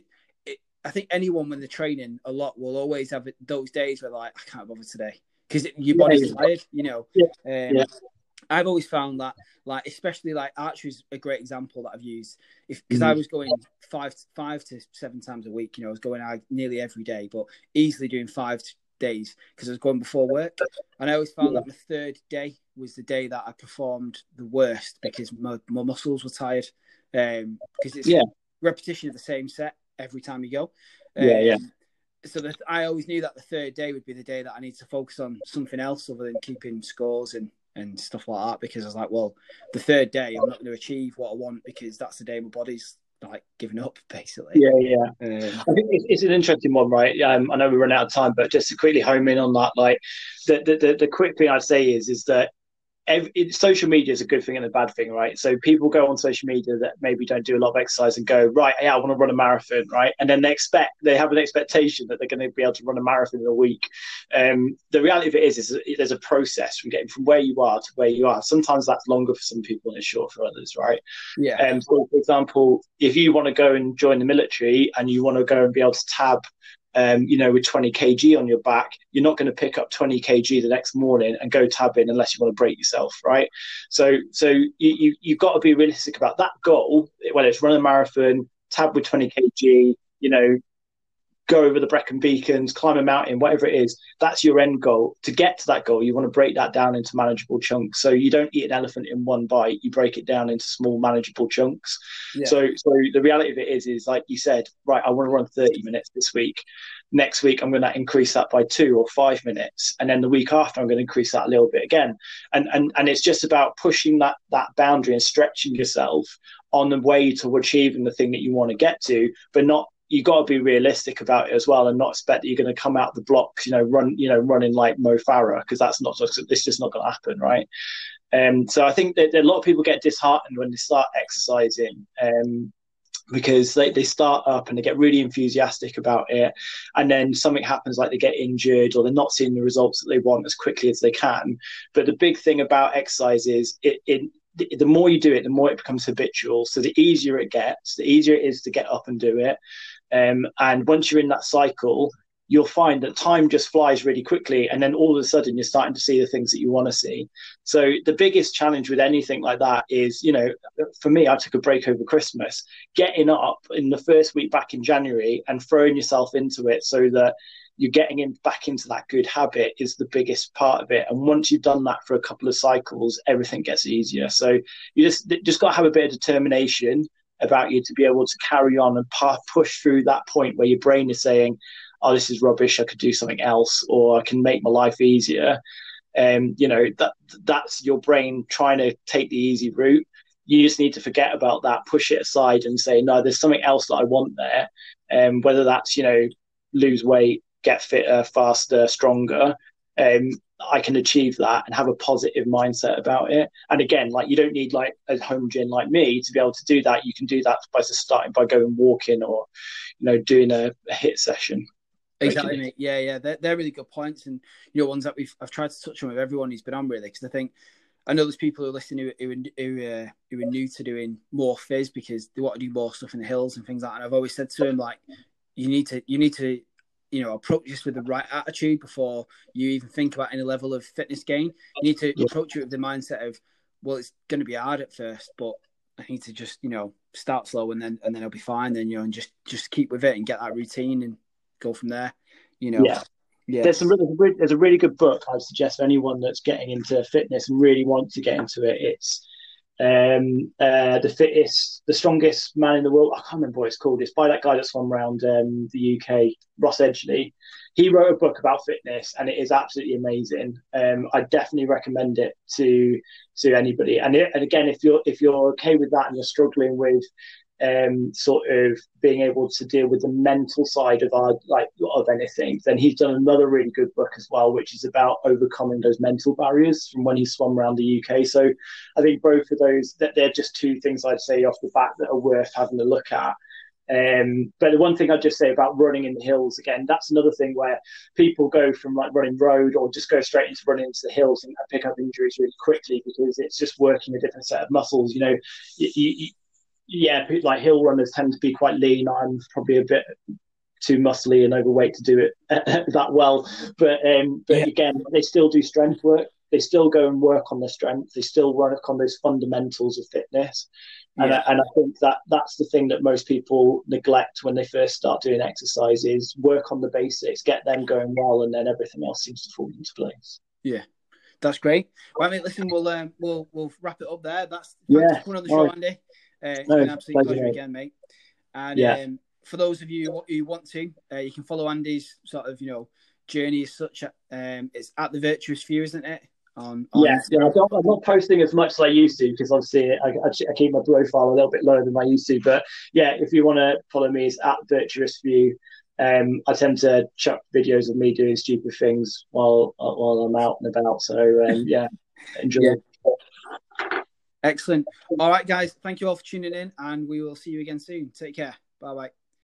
I think anyone when they're training a lot will always have those days where like, I can't bother today, because your body's tired. I've always found that, like, especially like archery's a great example that I've used, because I was going five to seven times a week. I was going out nearly every day, but easily doing 5 days because I was going before work. And I always found that my third day was the day that I performed the worst, because my muscles were tired, because it's repetition of the same set every time you go. So that I always knew that the third day would be the day that I need to focus on something else other than keeping scores and stuff like that, because I was like, well, the third day I'm not going to achieve what I want, because that's the day my body's like giving up, basically. I think it's an interesting one, right? I know we run out of time, but just to quickly home in on that, like the quick thing I'd say is that social media is a good thing and a bad thing, right? So people go on social media that maybe don't do a lot of exercise and go, right, yeah, I want to run a marathon, right? And then they have an expectation that they're going to be able to run a marathon in a week. The reality of it is there's a process from getting from where you are to where you are. Sometimes that's longer for some people and it's short for others, right? Yeah. So for example, if you want to go and join the military and you want to go and be able to tab with 20 kg on your back, you're not going to pick up 20 kg the next morning and go tabbing unless you want to break yourself, right? So you've got to be realistic about that goal, whether it's run a marathon, tab with 20 kg, you know, go over the Brecon Beacons, climb a mountain, whatever it is, that's your end goal. To get to that goal, you want to break that down into manageable chunks. So you don't eat an elephant in one bite, you break it down into small manageable chunks. Yeah. So the reality of it is like you said, right, I want to run 30 minutes this week. Next week, I'm going to increase that by 2 or 5 minutes. And then the week after, I'm going to increase that a little bit again. And it's just about pushing that boundary and stretching yourself on the way to achieving the thing that you want to get to, but not, you got to be realistic about it as well, and not expect that you're going to come out the blocks, running like Mo Farah, because it's just not going to happen, right? So I think that a lot of people get disheartened when they start exercising, because they start up and they get really enthusiastic about it, and then something happens, like they get injured or they're not seeing the results that they want as quickly as they can. But the big thing about exercise is the more you do it, the more it becomes habitual. So the easier it gets, the easier it is to get up and do it. And once you're in that cycle, you'll find that time just flies really quickly. And then all of a sudden, you're starting to see the things that you want to see. So the biggest challenge with anything like that is, for me, I took a break over Christmas, getting up in the first week back in January and throwing yourself into it so that you're getting back into that good habit is the biggest part of it. And once you've done that for a couple of cycles, everything gets easier. So you just got to have a bit of determination about you to be able to carry on and push through that point where your brain is saying, oh, this is rubbish, I could do something else, or I can make my life easier. That's your brain trying to take the easy route. You just need to forget about that, push it aside and say, no, there's something else that I want there. Whether that's, lose weight, get fitter, faster, stronger, I can achieve that, and have a positive mindset about it. And again, like, you don't need like a home gym like me to be able to do that. You can do that by just starting by going walking, or doing a HIIT session. Exactly, mate. Yeah, they're really good points, and ones that I've tried to touch on with everyone who's been on, really, because I think I know there's people who listen who are new to doing more phys because they want to do more stuff in the hills and things like that. And I've always said to them, like, you need to. Approach this with the right attitude before you even think about any level of fitness gain. You need to approach it with the mindset of, well, it's going to be hard at first, but I need to just, start slow and then I'll be fine. Then, and just keep with it and get that routine and go from there. Yeah. There's a really good book I suggest for anyone that's getting into fitness and really wants to get into it. It's The Strongest Man in the World. I can't remember what it's called. It's by that guy that's gone around the UK, Ross Edgley. He wrote a book about fitness, and it is absolutely amazing. I definitely recommend it to anybody. And again, if you're okay with that and you're struggling with sort of being able to deal with the mental side of anything, then he's done another really good book as well, which is about overcoming those mental barriers from when he swam around the UK. So I think both of those, that they're just two things I'd say off the bat that are worth having a look at. But the one thing I'd just say about running in the hills, again, that's another thing where people go from like running road or just go straight into running into the hills and pick up injuries really quickly, because it's just working a different set of muscles. Like hill runners tend to be quite lean. I'm probably a bit too muscly and overweight to do it that well. But again, they still do strength work. They still go and work on their strength. They still work on those fundamentals of fitness. And I think that's the thing that most people neglect when they first start doing exercise is work on the basics, get them going well, and then everything else seems to fall into place. Yeah. That's great. Well, I mean, listen, we'll wrap it up there. That's coming on the show, right, Andy. It's been an absolute pleasure again, mate. And for those of you who want to, you can follow Andy's sort of, journey as such. It's at The Virtuous Few, isn't it? I'm not posting as much as I used to, because obviously I keep my profile a little bit lower than I used to. But yeah, if you want to follow me, it's at Virtuous Few. I tend to chuck videos of me doing stupid things while I'm out and about. So enjoy. Excellent. All right, guys. Thank you all for tuning in, and we will see you again soon. Take care. Bye-bye.